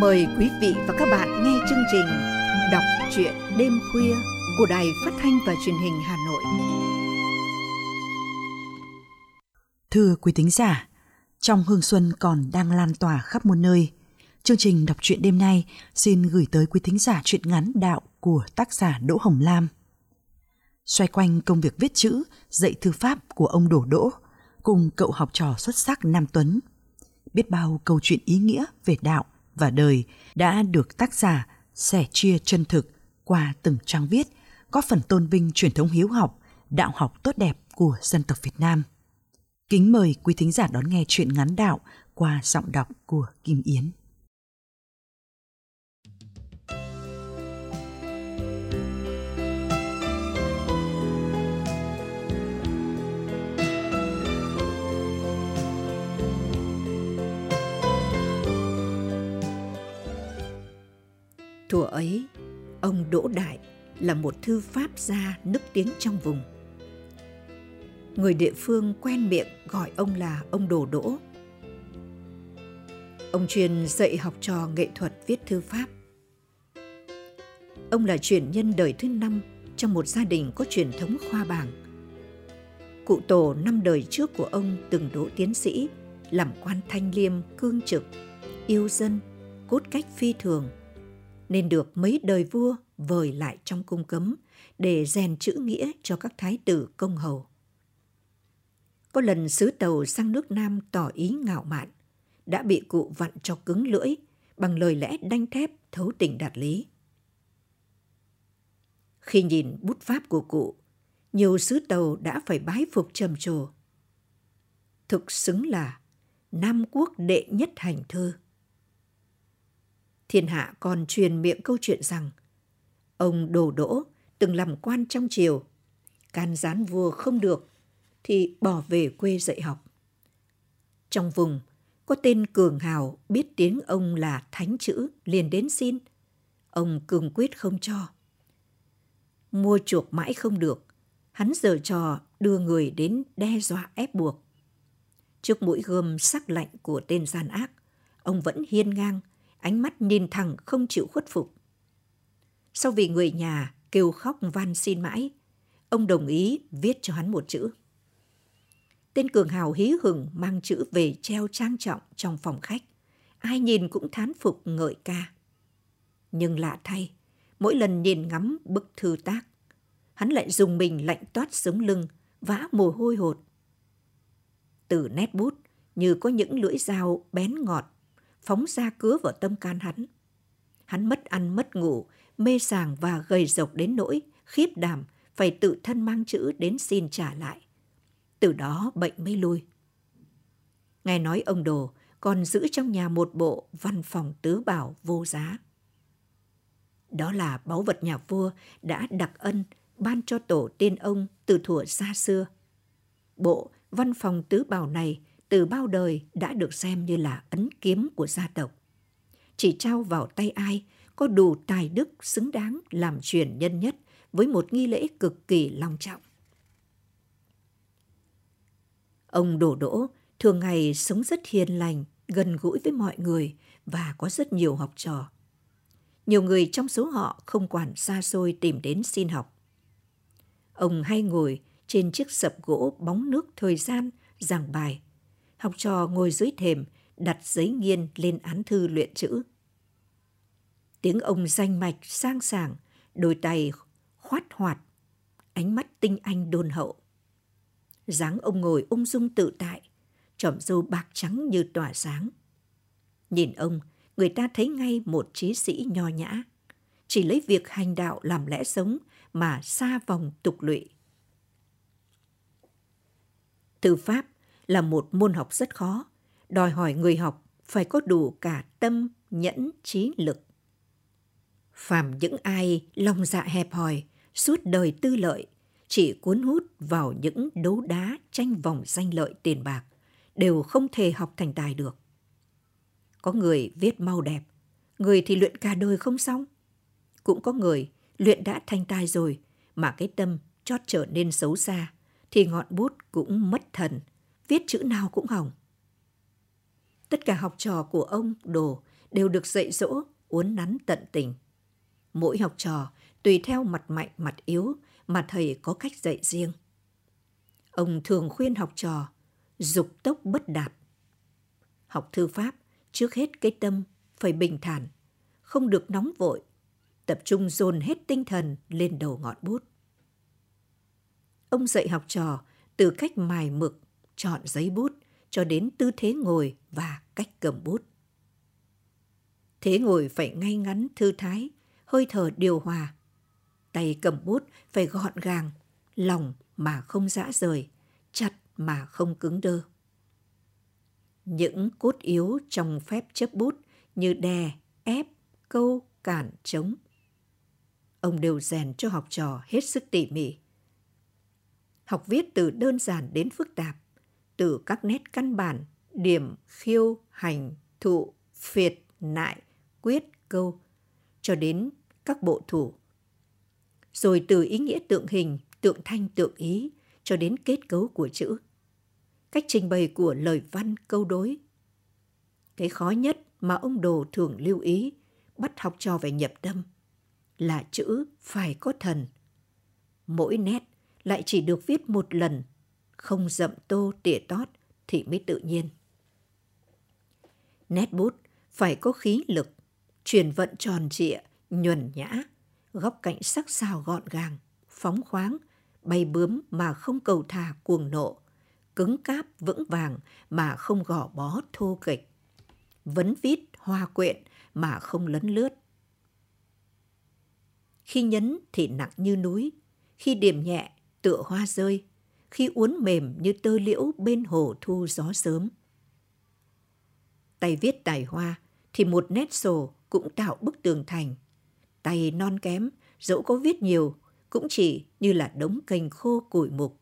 Mời quý vị và các bạn nghe chương trình Đọc truyện đêm khuya của Đài Phát Thanh và Truyền hình Hà Nội. Thưa quý thính giả, trong hương xuân còn đang lan tỏa khắp muôn nơi, chương trình Đọc truyện đêm nay xin gửi tới quý thính giả truyện ngắn Đạo của tác giả Đỗ Hồng Lam. Xoay quanh công việc viết chữ, dạy thư pháp của ông Đỗ cùng cậu học trò xuất sắc Nam Tuấn, biết bao câu chuyện ý nghĩa về đạo và đời đã được tác giả sẻ chia chân thực qua từng trang viết, góp phần tôn vinh truyền thống hiếu học, đạo học tốt đẹp của dân tộc Việt Nam. Kính mời quý thính giả đón nghe truyện ngắn Đạo qua giọng đọc của Kim Yến. Thuở ấy, ông Đỗ Đại là một thư pháp gia nức tiếng trong vùng. Người địa phương quen miệng gọi ông là ông Đồ Đỗ. Ông chuyên dạy học trò nghệ thuật viết thư pháp. Ông là truyền nhân đời thứ 5 trong một gia đình có truyền thống khoa bảng. Cụ tổ 5 đời trước của ông từng đỗ tiến sĩ, làm quan thanh liêm, cương trực, yêu dân, cốt cách phi thường, nên được mấy đời vua vời lại trong cung cấm để rèn chữ nghĩa cho các thái tử công hầu. Có lần sứ Tàu sang nước Nam tỏ ý ngạo mạn, đã bị cụ vặn cho cứng lưỡi bằng lời lẽ đanh thép thấu tình đạt lý. Khi nhìn bút pháp của cụ, nhiều sứ Tàu đã phải bái phục trầm trồ. Thực xứng là Nam Quốc đệ nhất hành thư. Thiên hạ còn truyền miệng câu chuyện rằng ông Đồ Đỗ từng làm quan trong triều, can gián vua không được thì bỏ về quê dạy học. Trong vùng có tên cường hào biết tiếng ông là thánh chữ liền đến xin, ông cương quyết không cho. Mua chuộc mãi không được, hắn giở trò đưa người đến đe dọa ép buộc. Trước mũi gươm sắc lạnh của tên gian ác, ông vẫn hiên ngang, ánh mắt nhìn thẳng không chịu khuất phục. Sau vì người nhà kêu khóc van xin mãi, ông đồng ý viết cho hắn một chữ. Tên cường hào hí hửng mang chữ về treo trang trọng trong phòng khách. Ai nhìn cũng thán phục ngợi ca. Nhưng lạ thay, mỗi lần nhìn ngắm bức thư tác, hắn lại dùng mình lạnh toát sống lưng, vã mồ hôi hột. Từ nét bút như có những lưỡi dao bén ngọt phóng ra cứa vào tâm can hắn. Hắn mất ăn mất ngủ, mê sảng và gầy rộc đến nỗi khiếp đảm phải tự thân mang chữ đến xin trả lại. Từ đó bệnh mới lui. Nghe nói ông Đồ còn giữ trong nhà một bộ văn phòng tứ bảo vô giá. Đó là báu vật nhà vua đã đặc ân ban cho tổ tiên ông từ thuở xa xưa. Bộ văn phòng tứ bảo này từ bao đời đã được xem như là ấn kiếm của gia tộc. Chỉ trao vào tay ai có đủ tài đức xứng đáng làm truyền nhân nhất với một nghi lễ cực kỳ long trọng. Ông Đồ Đỗ thường ngày sống rất hiền lành, gần gũi với mọi người và có rất nhiều học trò. Nhiều người trong số họ không quản xa xôi tìm đến xin học. Ông hay ngồi trên chiếc sập gỗ bóng nước thời gian giảng bài. Học trò ngồi dưới thềm, đặt giấy nghiên lên án thư luyện chữ. Tiếng ông ranh mạch, sang sảng, đôi tay khoát hoạt, ánh mắt tinh anh đôn hậu. Dáng ông ngồi ung dung tự tại, chòm râu bạc trắng như tỏa sáng. Nhìn ông, người ta thấy ngay một trí sĩ nho nhã, chỉ lấy việc hành đạo làm lẽ sống mà xa vòng tục lụy. Thư pháp là một môn học rất khó, đòi hỏi người học phải có đủ cả tâm, nhẫn, trí lực. Phàm những ai lòng dạ hẹp hòi, suốt đời tư lợi, chỉ cuốn hút vào những đấu đá tranh vòng danh lợi tiền bạc, đều không thể học thành tài được. Có người viết mau đẹp, người thì luyện cả đời không xong. Cũng có người luyện đã thành tài rồi mà cái tâm chót trở nên xấu xa, thì ngọn bút cũng mất thần, viết chữ nào cũng hỏng. Tất cả học trò của ông Đồ đều được dạy dỗ, uốn nắn tận tình. Mỗi học trò tùy theo mặt mạnh mặt yếu mà thầy có cách dạy riêng. Ông thường khuyên học trò dục tốc bất đạt. Học thư pháp, trước hết cái tâm phải bình thản, không được nóng vội, tập trung dồn hết tinh thần lên đầu ngọn bút. Ông dạy học trò từ cách mài mực, chọn giấy bút cho đến tư thế ngồi và cách cầm bút. Thế ngồi phải ngay ngắn thư thái, hơi thở điều hòa. Tay cầm bút phải gọn gàng, lỏng mà không giã rời, chặt mà không cứng đơ. Những cốt yếu trong phép chấp bút như đè, ép, câu, cản, trống, ông đều rèn cho học trò hết sức tỉ mỉ. Học viết từ đơn giản đến phức tạp, từ các nét căn bản, điểm, khiêu, hành, thụ, phiệt, nại, quyết, câu, cho đến các bộ thủ. Rồi từ ý nghĩa tượng hình, tượng thanh, tượng ý, cho đến kết cấu của chữ, cách trình bày của lời văn, câu đối. Cái khó nhất mà ông Đồ thường lưu ý, bắt học trò phải nhập tâm, là chữ phải có thần. Mỗi nét lại chỉ được viết một lần, không dậm tô tỉa tót thì mới tự nhiên. Nét bút phải có khí lực, chuyển vận tròn trịa, nhuần nhã, góc cạnh sắc sảo gọn gàng, phóng khoáng, bay bướm mà không cầu thả cuồng nộ, cứng cáp vững vàng mà không gò bó thô kệch, vấn vít hoa quyện mà không lấn lướt. Khi nhấn thì nặng như núi, khi điểm nhẹ tựa hoa rơi, khi uốn mềm như tơ liễu bên hồ thu gió sớm. Tay viết tài hoa thì một nét sổ cũng tạo bức tường thành. Tay non kém, dẫu có viết nhiều, cũng chỉ như là đống cành khô củi mục.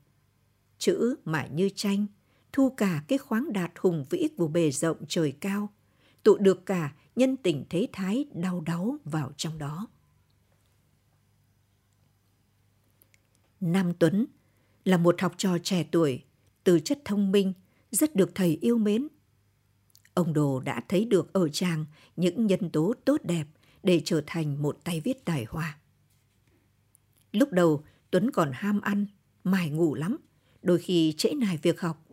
Chữ mà như tranh, thu cả cái khoáng đạt hùng vĩ của bề rộng trời cao, tụ được cả nhân tình thế thái đau đáu vào trong đó. Nam Tuấn là một học trò trẻ tuổi, tư chất thông minh, rất được thầy yêu mến. Ông Đồ đã thấy được ở chàng những nhân tố tốt đẹp để trở thành một tay viết tài hoa. Lúc đầu, Tuấn còn ham ăn, mải ngủ lắm, đôi khi trễ nải việc học.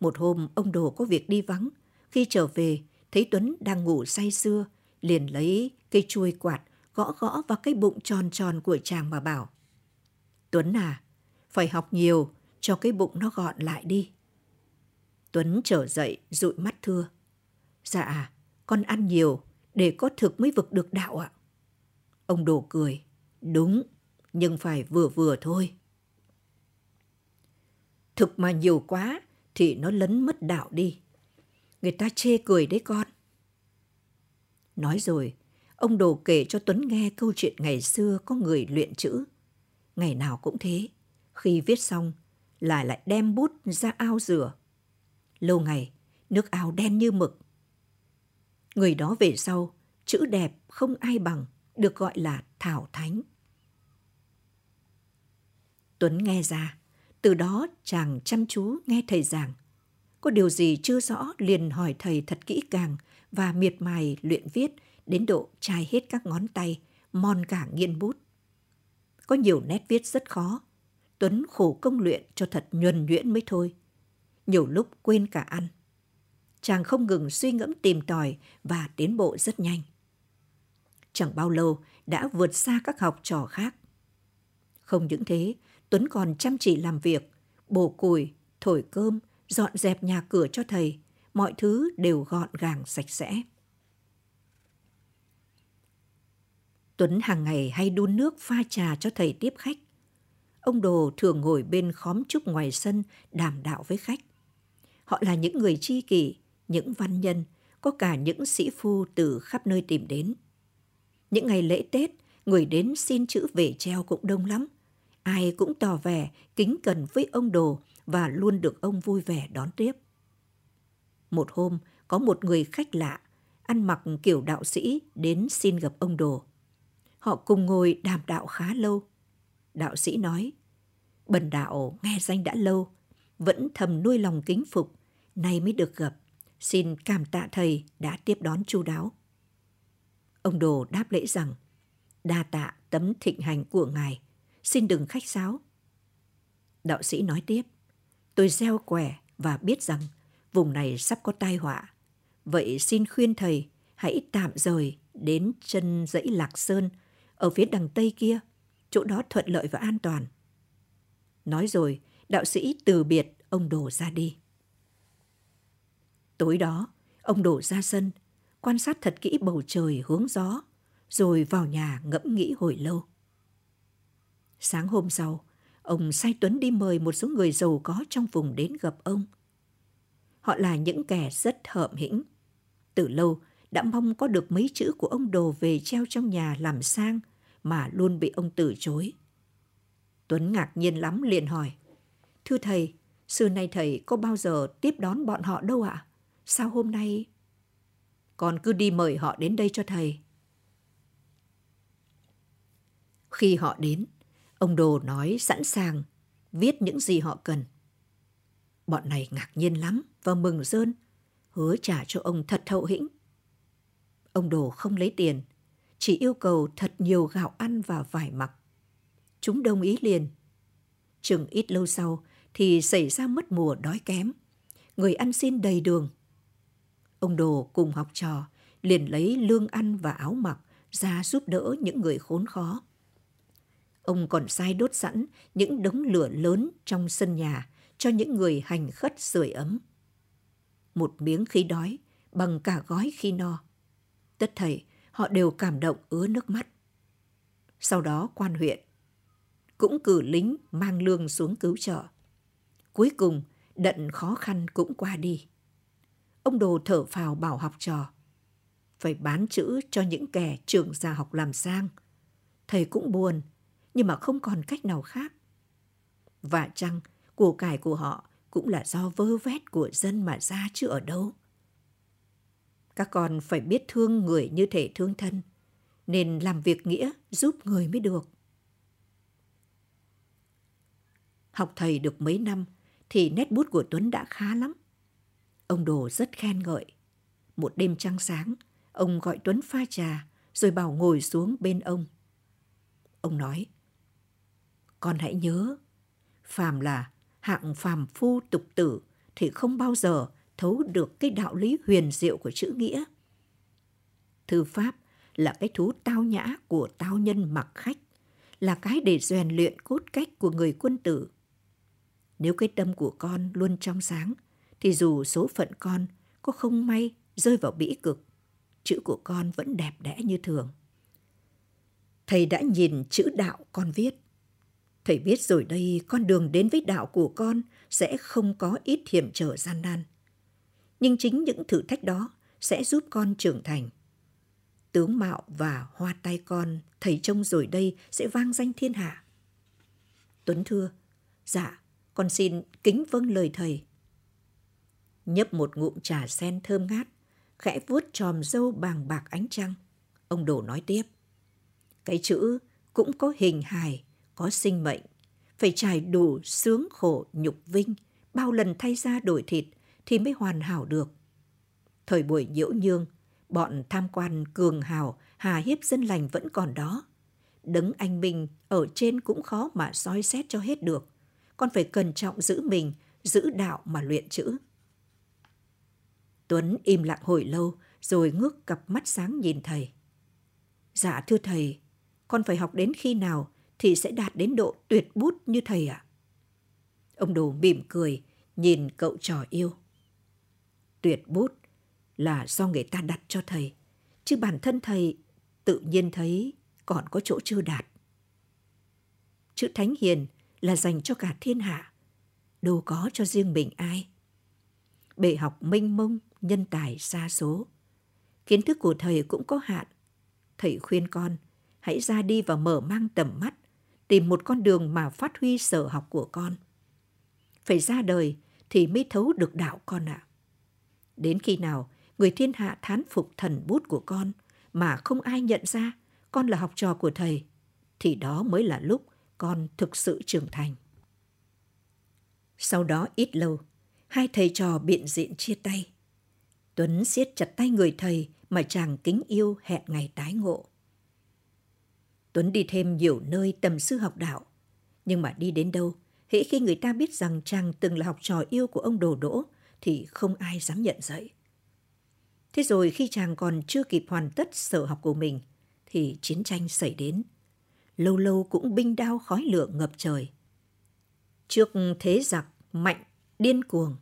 Một hôm, ông Đồ có việc đi vắng. Khi trở về, thấy Tuấn đang ngủ say sưa, liền lấy cây chuôi quạt, gõ gõ vào cái bụng tròn tròn của chàng mà bảo: Tuấn à, phải học nhiều, cho cái bụng nó gọn lại đi. Tuấn trở dậy, dụi mắt thưa: Dạ, con ăn nhiều, để có thực mới vực được đạo ạ. Ông Đồ cười: Đúng, nhưng phải vừa vừa thôi. Thực mà nhiều quá thì nó lấn mất đạo đi. Người ta chê cười đấy con. Nói rồi, ông Đồ kể cho Tuấn nghe câu chuyện ngày xưa có người luyện chữ. Ngày nào cũng thế, khi viết xong là lại đem bút ra ao rửa. Lâu ngày, nước ao đen như mực. Người đó về sau, chữ đẹp không ai bằng, được gọi là Thảo Thánh. Tuấn nghe ra, từ đó chàng chăm chú nghe thầy giảng. Có điều gì chưa rõ liền hỏi thầy thật kỹ càng và miệt mài luyện viết đến độ chai hết các ngón tay, mòn cả nghiên bút. Có nhiều nét viết rất khó, Tuấn khổ công luyện cho thật nhuần nhuyễn mới thôi. Nhiều lúc quên cả ăn. Chàng không ngừng suy ngẫm tìm tòi và tiến bộ rất nhanh. Chẳng bao lâu đã vượt xa các học trò khác. Không những thế, Tuấn còn chăm chỉ làm việc, bồ củi, thổi cơm, dọn dẹp nhà cửa cho thầy, mọi thứ đều gọn gàng sạch sẽ. Tuấn hàng ngày hay đun nước pha trà cho thầy tiếp khách. Ông Đồ thường ngồi bên khóm trúc ngoài sân đàm đạo với khách. Họ là những người tri kỷ, những văn nhân, có cả những sĩ phu từ khắp nơi tìm đến. Những ngày lễ Tết, người đến xin chữ về treo cũng đông lắm. Ai cũng tỏ vẻ kính cẩn với ông Đồ và luôn được ông vui vẻ đón tiếp. Một hôm, có một người khách lạ, ăn mặc kiểu đạo sĩ đến xin gặp ông Đồ. Họ cùng ngồi đàm đạo khá lâu. Đạo sĩ nói: Bần đạo nghe danh đã lâu, vẫn thầm nuôi lòng kính phục, nay mới được gặp, xin cảm tạ thầy đã tiếp đón chu đáo. Ông Đồ đáp lễ rằng, đa tạ tấm thịnh hành của ngài, xin đừng khách sáo. Đạo sĩ nói tiếp, tôi gieo quẻ và biết rằng vùng này sắp có tai họa. Vậy xin khuyên thầy hãy tạm rời đến chân dãy Lạc Sơn ở phía đằng tây kia, chỗ đó thuận lợi và an toàn. Nói rồi, đạo sĩ từ biệt ông Đồ ra đi. Tối đó, ông Đồ ra sân, quan sát thật kỹ bầu trời hướng gió, rồi vào nhà ngẫm nghĩ hồi lâu. Sáng hôm sau, ông sai Tuấn đi mời một số người giàu có trong vùng đến gặp ông. Họ là những kẻ rất hợm hĩnh. Từ lâu đã mong có được mấy chữ của ông Đồ về treo trong nhà làm sang mà luôn bị ông từ chối. Tuấn ngạc nhiên lắm liền hỏi, thưa thầy, xưa nay thầy có bao giờ tiếp đón bọn họ đâu ạ? Sao hôm nay... Con cứ đi mời họ đến đây cho thầy. Khi họ đến, ông Đồ nói sẵn sàng, viết những gì họ cần. Bọn này ngạc nhiên lắm và mừng rơn, hứa trả cho ông thật hậu hĩnh. Ông Đồ không lấy tiền, chỉ yêu cầu thật nhiều gạo ăn và vải mặc. Chúng đồng ý liền. Chừng ít lâu sau thì xảy ra mất mùa đói kém, người ăn xin đầy đường. Ông Đồ cùng học trò liền lấy lương ăn và áo mặc ra giúp đỡ những người khốn khó. Ông còn sai đốt sẵn những đống lửa lớn trong sân nhà cho những người hành khất sưởi ấm. Một miếng khi đói bằng cả gói khi no. Tất thảy họ đều cảm động ứa nước mắt. Sau đó quan huyện cũng cử lính mang lương xuống cứu trợ. Cuối cùng đận khó khăn cũng qua đi. Ông Đồ thở phào bảo học trò, phải bán chữ cho những kẻ trưởng gia học làm sang. Thầy cũng buồn, nhưng mà không còn cách nào khác. Và chăng của cải của họ cũng là do vơ vét của dân mà ra chứ ở đâu. Các con phải biết thương người như thể thương thân, nên làm việc nghĩa giúp người mới được. Học thầy được mấy năm thì nét bút của Tuấn đã khá lắm. Ông Đồ rất khen ngợi. Một đêm trăng sáng, ông gọi Tuấn pha trà rồi bảo ngồi xuống bên ông. Ông nói, con hãy nhớ, phàm là hạng phàm phu tục tử thì không bao giờ thấu được cái đạo lý huyền diệu của chữ nghĩa. Thư pháp là cái thú tao nhã của tao nhân mặc khách, là cái để rèn luyện cốt cách của người quân tử. Nếu cái tâm của con luôn trong sáng, thì dù số phận con có không may rơi vào bĩ cực, chữ của con vẫn đẹp đẽ như thường. Thầy đã nhìn chữ đạo con viết. Thầy biết rồi đây con đường đến với đạo của con sẽ không có ít hiểm trở gian nan. Nhưng chính những thử thách đó sẽ giúp con trưởng thành. Tướng mạo và hoa tay con thầy trông rồi đây sẽ vang danh thiên hạ. Tuấn thưa, dạ, con xin kính vâng lời thầy. Nhấp một ngụm trà sen thơm ngát, khẽ vuốt chòm râu bàng bạc ánh trăng, ông Đồ nói tiếp. Cái chữ cũng có hình hài, có sinh mệnh, phải trải đủ sướng khổ nhục vinh, bao lần thay da đổi thịt thì mới hoàn hảo được. Thời buổi nhiễu nhương, bọn tham quan cường hào, hà hiếp dân lành vẫn còn đó. Đấng anh minh ở trên cũng khó mà soi xét cho hết được. Con phải cẩn trọng giữ mình, giữ đạo mà luyện chữ. Tuấn im lặng hồi lâu rồi ngước cặp mắt sáng nhìn thầy. Dạ thưa thầy, con phải học đến khi nào thì sẽ đạt đến độ tuyệt bút như thầy ạ? Ông Đồ mỉm cười nhìn cậu trò yêu. Tuyệt bút là do người ta đặt cho thầy, chứ bản thân thầy tự nhiên thấy còn có chỗ chưa đạt. Chữ thánh hiền là dành cho cả thiên hạ, đâu có cho riêng mình ai. Bể học mênh mông, nhân tài xa số. Kiến thức của thầy cũng có hạn. Thầy khuyên con, hãy ra đi và mở mang tầm mắt, tìm một con đường mà phát huy sở học của con. Phải ra đời thì mới thấu được đạo con ạ. Đến khi nào người thiên hạ thán phục thần bút của con mà không ai nhận ra con là học trò của thầy, thì đó mới là lúc con thực sự trưởng thành. Sau đó ít lâu, hai thầy trò biện diện chia tay. Tuấn siết chặt tay người thầy mà chàng kính yêu hẹn ngày tái ngộ. Tuấn đi thêm nhiều nơi tầm sư học đạo, nhưng mà đi đến đâu, hễ khi người ta biết rằng chàng từng là học trò yêu của ông Đồ Đỗ thì không ai dám nhận dạy. Thế rồi khi chàng còn chưa kịp hoàn tất sở học của mình thì chiến tranh xảy đến. Lâu lâu cũng binh đao khói lửa ngập trời. Trước thế giặc mạnh, điên cuồng,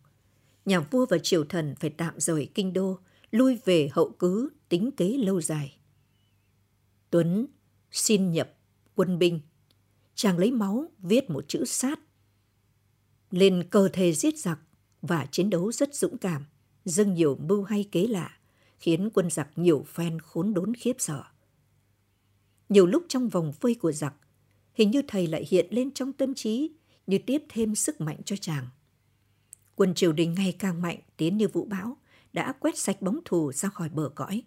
nhà vua và triều thần phải tạm rời kinh đô, lui về hậu cứ tính kế lâu dài. Tuấn xin nhập quân binh. Chàng lấy máu viết một chữ sát lên cờ thề giết giặc và chiến đấu rất dũng cảm, dâng nhiều mưu hay kế lạ, khiến quân giặc nhiều phen khốn đốn khiếp sợ. Nhiều lúc trong vòng vây của giặc, hình như thầy lại hiện lên trong tâm trí như tiếp thêm sức mạnh cho chàng. Quân triều đình ngày càng mạnh, tiến như vũ bão, đã quét sạch bóng thù ra khỏi bờ cõi.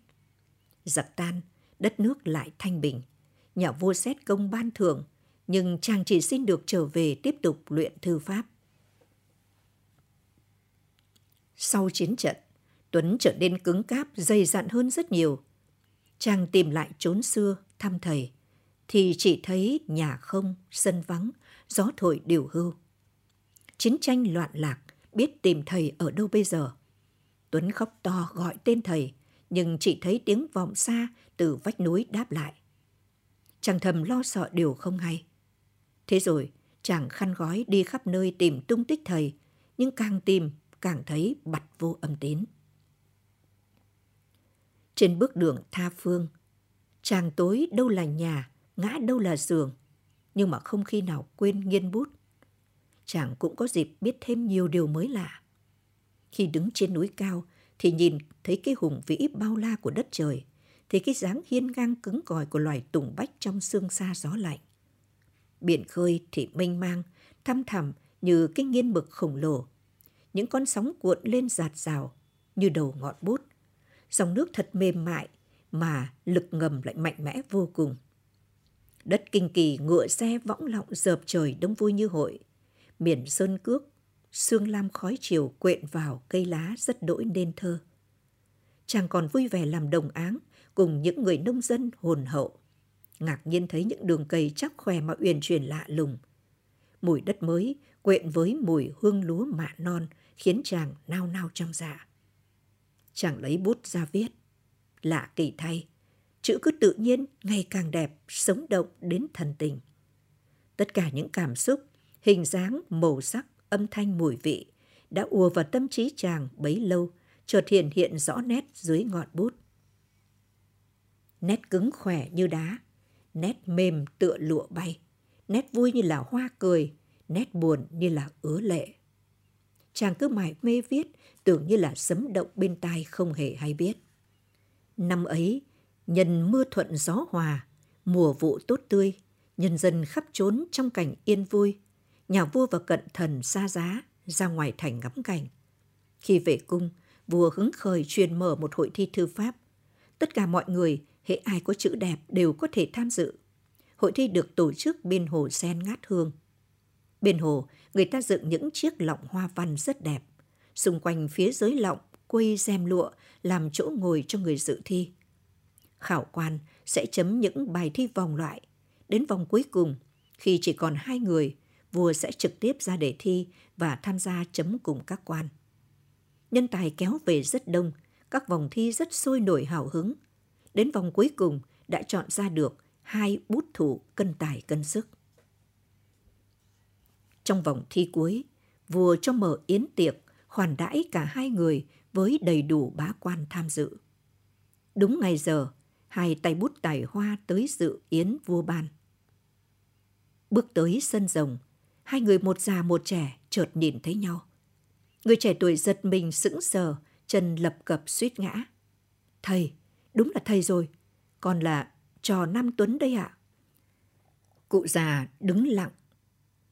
Giặc tan, đất nước lại thanh bình. Nhà vua xét công ban thưởng, nhưng chàng chỉ xin được trở về tiếp tục luyện thư pháp. Sau chiến trận, Tuấn trở nên cứng cáp, dày dặn hơn rất nhiều. Chàng tìm lại chốn xưa, thăm thầy, thì chỉ thấy nhà không, sân vắng, gió thổi điều hưu. Chiến tranh loạn lạc, biết tìm thầy ở đâu bây giờ. Tuấn khóc to gọi tên thầy, nhưng chỉ thấy tiếng vọng xa từ vách núi đáp lại. Chàng thầm lo sợ điều không hay. Thế rồi, chàng khăn gói đi khắp nơi tìm tung tích thầy, nhưng càng tìm, càng thấy bặt vô âm tín. Trên bước đường tha phương, chàng tối đâu là nhà, ngã đâu là giường, nhưng mà không khi nào quên nghiên bút. Chàng cũng có dịp biết thêm nhiều điều mới lạ. Khi đứng trên núi cao thì nhìn thấy cái hùng vĩ bao la của đất trời, thấy cái dáng hiên ngang cứng còi của loài tùng bách trong sương sa gió lạnh. Biển khơi thì mênh mang, thăm thẳm như cái nghiên mực khổng lồ. Những con sóng cuộn lên rạt rào như đầu ngọn bút. Dòng nước thật mềm mại mà lực ngầm lại mạnh mẽ vô cùng. Đất Kinh Kỳ ngựa xe võng lọng dợp trời đông vui như hội. Miền sơn cước, sương lam khói chiều quện vào cây lá rất đỗi nên thơ. Chàng còn vui vẻ làm đồng áng cùng những người nông dân hồn hậu. Ngạc nhiên thấy những đường cày chắc khỏe mà uyển chuyển lạ lùng. Mùi đất mới quyện với mùi hương lúa mạ non khiến chàng nao nao trong dạ. Chàng lấy bút ra viết. Lạ kỳ thay, chữ cứ tự nhiên ngày càng đẹp, sống động đến thần tình. Tất cả những cảm xúc, hình dáng, màu sắc, âm thanh, mùi vị đã ùa vào tâm trí chàng bấy lâu, chợt hiện rõ nét dưới ngọn bút. Nét cứng khỏe như đá, nét mềm tựa lụa bay, nét vui như là hoa cười, nét buồn như là ứa lệ. Chàng cứ mải mê viết, tưởng như là sấm động bên tai không hề hay biết. Năm ấy, nhân mưa thuận gió hòa, mùa vụ tốt tươi, nhân dân khắp trốn trong cảnh yên vui, nhà vua và cận thần xa giá, ra ngoài thành ngắm cảnh. Khi về cung, vua hứng khởi truyền mở một hội thi thư pháp. Tất cả mọi người, hễ ai có chữ đẹp đều có thể tham dự. Hội thi được tổ chức bên hồ sen ngát hương. Bên hồ, người ta dựng những chiếc lọng hoa văn rất đẹp. Xung quanh phía dưới lọng, quây rèm lụa, làm chỗ ngồi cho người dự thi. Khảo quan sẽ chấm những bài thi vòng loại. Đến vòng cuối cùng, khi chỉ còn 2 người, vua sẽ trực tiếp ra đề thi và tham gia chấm cùng các quan. Nhân tài kéo về rất đông, các vòng thi rất sôi nổi hào hứng. Đến vòng cuối cùng đã chọn ra được 2 bút thủ cân tài cân sức. Trong vòng thi cuối, vua cho mở yến tiệc, khoản đãi cả 2 người với đầy đủ bá quan tham dự. Đúng ngày giờ, 2 tay bút tài hoa tới dự yến vua ban. Bước tới sân rồng, 2 người một già một trẻ chợt nhìn thấy nhau. Người trẻ tuổi giật mình sững sờ, chân lập cập suýt ngã. Thầy, đúng là thầy rồi, còn là trò Nam Tuấn đây ạ. Cụ già đứng lặng,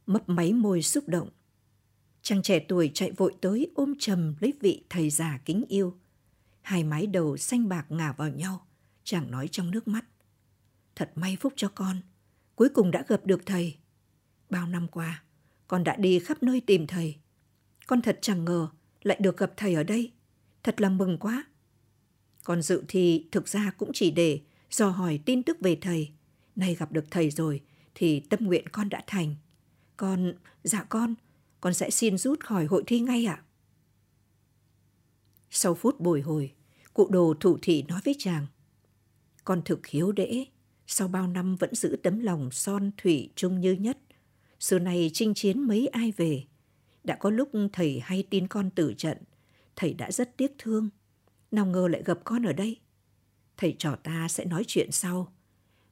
mấp máy môi xúc động. Chàng trẻ tuổi chạy vội tới ôm chầm lấy vị thầy già kính yêu. Hai mái đầu xanh bạc ngả vào nhau, chàng nói trong nước mắt. Thật may phúc cho con, cuối cùng đã gặp được thầy. Bao năm qua, con đã đi khắp nơi tìm thầy. Con thật chẳng ngờ lại được gặp thầy ở đây. thật là mừng quá. Còn Dự thì thực ra cũng chỉ để dò hỏi tin tức về thầy. Nay gặp được thầy rồi thì tâm nguyện con đã thành. Con, dạ con sẽ xin rút khỏi hội thi ngay ạ. Sau phút bồi hồi, cụ đồ thủ thị nói với chàng: Con thực hiếu đễ, sau bao năm vẫn giữ tấm lòng son thủy chung như nhất. Xưa này chinh chiến mấy ai về. Đã có lúc thầy hay tin con tử trận, thầy đã rất tiếc thương. Nào ngờ lại gặp con ở đây. Thầy trò ta sẽ nói chuyện sau.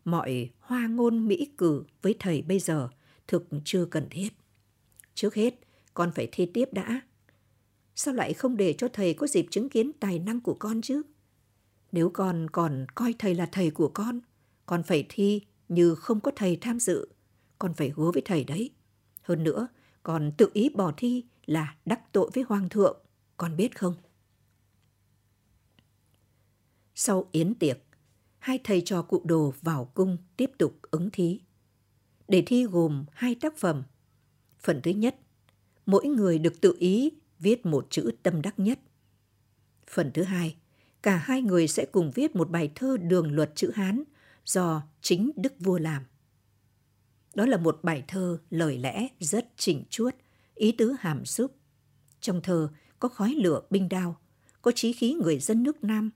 Mọi hoa ngôn mỹ cử với thầy bây giờ thực chưa cần thiết. Trước hết, con phải thi tiếp đã. Sao lại không để cho thầy có dịp chứng kiến tài năng của con chứ? Nếu con còn coi thầy là thầy của con phải thi như không có thầy tham dự. Con phải hứa với thầy đấy. Hơn nữa, con tự ý bỏ thi là đắc tội với Hoàng thượng. Con biết không? Sau yến tiệc, hai thầy trò cụ đồ vào cung tiếp tục ứng thí. Đề thi gồm 2 tác phẩm. Phần thứ nhất, mỗi người được tự ý viết một chữ tâm đắc nhất. Phần thứ hai, cả hai người sẽ cùng viết một bài thơ đường luật chữ Hán do chính Đức Vua làm. Đó là một bài thơ lời lẽ rất chỉnh chuốt, ý tứ hàm xúc. Trong thơ có khói lửa binh đao, có chí khí người dân nước Nam.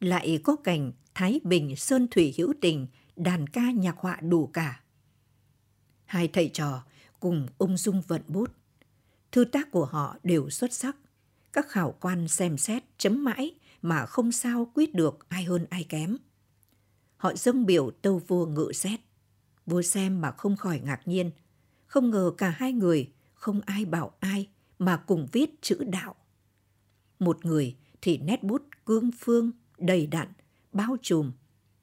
Lại có cảnh Thái Bình sơn thủy hữu tình, đàn ca nhạc họa đủ cả. Hai thầy trò cùng ung dung vận bút. Thư tác của họ đều xuất sắc. Các khảo quan xem xét chấm mãi mà không sao quyết được ai hơn ai kém. Họ dâng biểu tâu vua ngự xét. Vua xem mà không khỏi ngạc nhiên. Không ngờ cả hai người không ai bảo ai mà cùng viết chữ đạo. Một người thì nét bút cương phương, đầy đặn, bao trùm,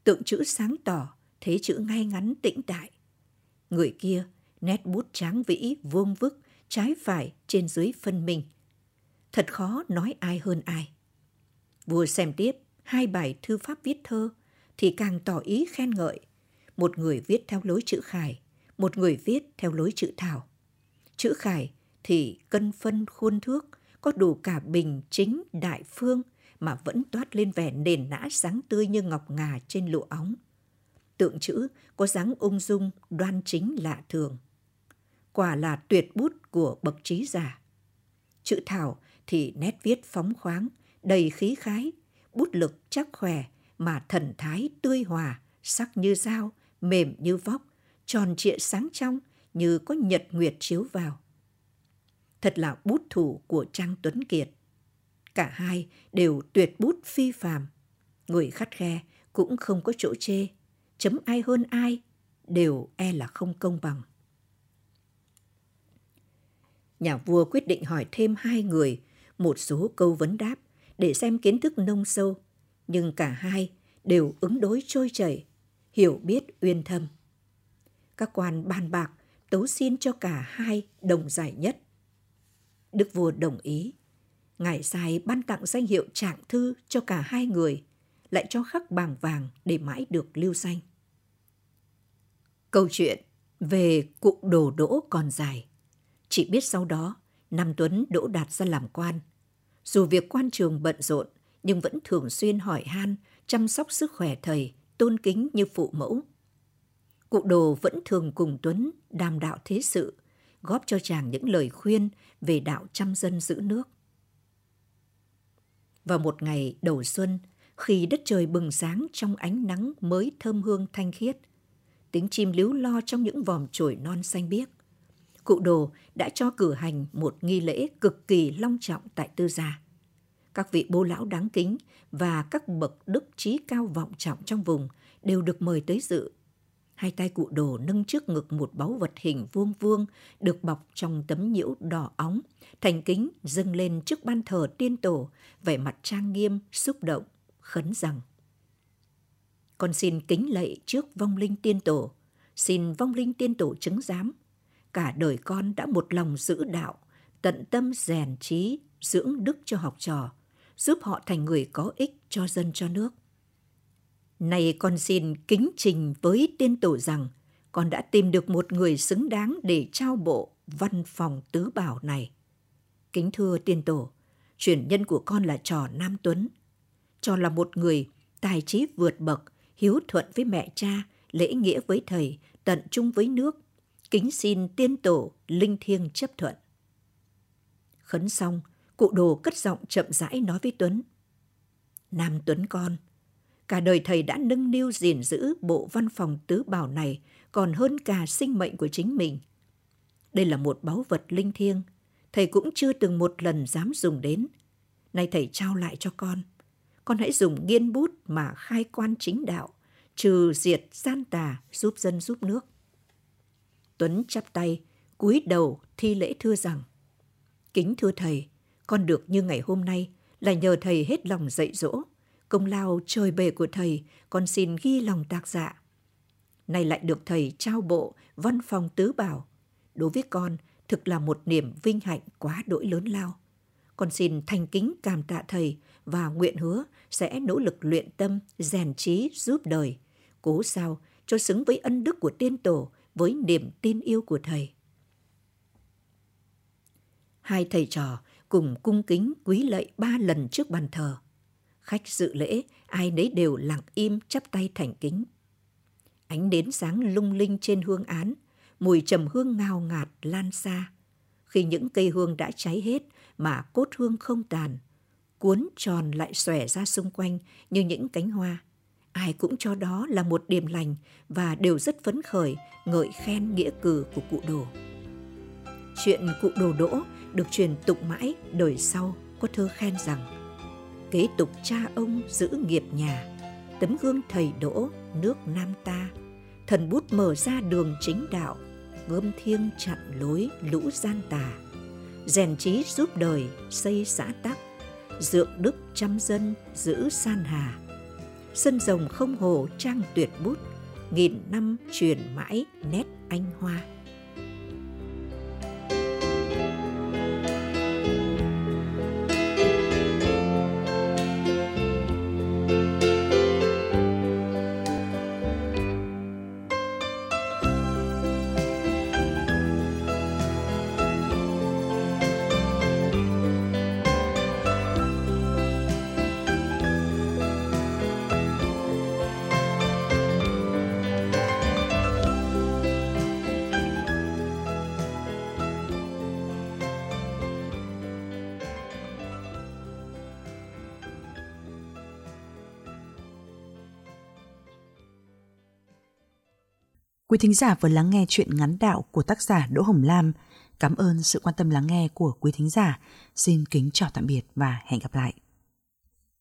tượng chữ sáng tỏ, thế chữ ngay ngắn tĩnh đại. Người kia, nét bút tráng vĩ, vuông vức, trái phải, trên dưới phân minh. Thật khó nói ai hơn ai. Vua xem tiếp, 2 bài thư pháp viết thơ, thì càng tỏ ý khen ngợi. Một người viết theo lối chữ Khải, một người viết theo lối chữ Thảo. Chữ Khải thì cân phân khuôn thước, có đủ cả bình, chính, đại phương, mà vẫn toát lên vẻ nền nã sáng tươi như ngọc ngà trên lụa óng. Tượng chữ có dáng ung dung, đoan chính lạ thường. Quả là tuyệt bút của bậc trí giả. Chữ Thảo thì nét viết phóng khoáng, đầy khí khái, bút lực chắc khỏe mà thần thái tươi hòa, sắc như dao, mềm như vóc, tròn trịa sáng trong như có nhật nguyệt chiếu vào. Thật là bút thủ của Trang Tuấn Kiệt. Cả hai đều tuyệt bút phi phàm. Người khắt khe cũng không có chỗ chê. Chấm ai hơn ai đều e là không công bằng. Nhà vua quyết định hỏi thêm 2 người một số câu vấn đáp để xem kiến thức nông sâu. Nhưng cả hai đều ứng đối trôi chảy, hiểu biết uyên thâm. Các quan bàn bạc tấu xin cho cả hai đồng giải nhất. Đức vua đồng ý. Ngài sai ban tặng danh hiệu trạng thư cho cả hai người, lại cho khắc bảng vàng để mãi được lưu danh. Câu chuyện về cụ đồ Đỗ còn dài. Chỉ biết sau đó, Nam Tuấn đỗ đạt ra làm quan. Dù việc quan trường bận rộn, nhưng vẫn thường xuyên hỏi han, chăm sóc sức khỏe thầy, tôn kính như phụ mẫu. Cụ đồ vẫn thường cùng Tuấn đàm đạo thế sự, góp cho chàng những lời khuyên về đạo chăm dân giữ nước. Vào một ngày đầu xuân, khi đất trời bừng sáng trong ánh nắng mới thơm hương thanh khiết, tiếng chim líu lo trong những vòm chồi non xanh biếc, cụ đồ đã cho cử hành một nghi lễ cực kỳ long trọng tại tư gia. Các vị bô lão đáng kính và các bậc đức trí cao vọng trọng trong vùng đều được mời tới dự. Hai tay cụ đồ nâng trước ngực một báu vật hình vuông vuông được bọc trong tấm nhiễu đỏ óng, thành kính dâng lên trước ban thờ tiên tổ, vẻ mặt trang nghiêm, xúc động, khấn rằng: Con xin kính lạy trước vong linh tiên tổ, xin vong linh tiên tổ chứng giám. Cả đời con đã một lòng giữ đạo, tận tâm rèn trí, dưỡng đức cho học trò, giúp họ thành người có ích cho dân cho nước. Này con xin kính trình với tiên tổ rằng con đã tìm được một người xứng đáng để trao bộ văn phòng tứ bảo này. Kính thưa tiên tổ, Truyền nhân của con là trò Nam Tuấn. Trò là một người tài trí vượt bậc, hiếu thuận với mẹ cha, lễ nghĩa với thầy, tận trung với nước, kính xin tiên tổ, linh thiêng chấp thuận. Khấn xong, cụ đồ cất giọng chậm rãi nói với Tuấn. Nam Tuấn con, cả đời thầy đã nâng niu gìn giữ bộ văn phòng tứ bảo này còn hơn cả sinh mệnh của chính mình. Đây là một báu vật linh thiêng, thầy cũng chưa từng một lần dám dùng đến. Nay thầy trao lại cho con hãy dùng nghiên bút mà khai quan chính đạo, trừ diệt gian tà, giúp dân giúp nước. Tuấn chắp tay, cúi đầu thi lễ thưa rằng, kính thưa thầy, con được như ngày hôm nay là nhờ thầy hết lòng dạy dỗ. Công lao trời bề của thầy, con xin ghi lòng tạc dạ. Nay lại được thầy trao bộ văn phòng tứ bảo. Đối với con, thực là một niềm vinh hạnh quá đỗi lớn lao. Con xin thành kính cảm tạ thầy và nguyện hứa sẽ nỗ lực luyện tâm, rèn trí, giúp đời. Cố sao cho xứng với ân đức của tiên tổ, với niềm tin yêu của thầy. Hai thầy trò cùng cung kính quý lạy 3 lần trước bàn thờ. Khách dự lễ, ai nấy đều lặng im chắp tay thành kính. Ánh nến sáng lung linh trên hương án, mùi trầm hương ngào ngạt lan xa. Khi những cây hương đã cháy hết mà cốt hương không tàn, cuốn tròn lại xòe ra xung quanh như những cánh hoa. Ai cũng cho đó là một điểm lành và đều rất phấn khởi, ngợi khen nghĩa cử của cụ đồ. Chuyện cụ đồ Đỗ được truyền tụng mãi, đời sau có thơ khen rằng: kế tục cha ông giữ nghiệp nhà, tấm gương thầy Đỗ nước Nam ta, thần bút mở ra đường chính đạo, gươm thiêng chặn lối lũ gian tà, rèn trí giúp đời xây xã tắc, dưỡng đức chăm dân giữ san hà, sân rồng không hồ trang tuyệt bút, 1000 năm truyền mãi nét anh hoa. Quý thính giả vừa lắng nghe truyện ngắn Đạo của tác giả Đỗ Hồng Lam. Cảm ơn sự quan tâm lắng nghe của quý thính giả. Xin kính chào tạm biệt và hẹn gặp lại.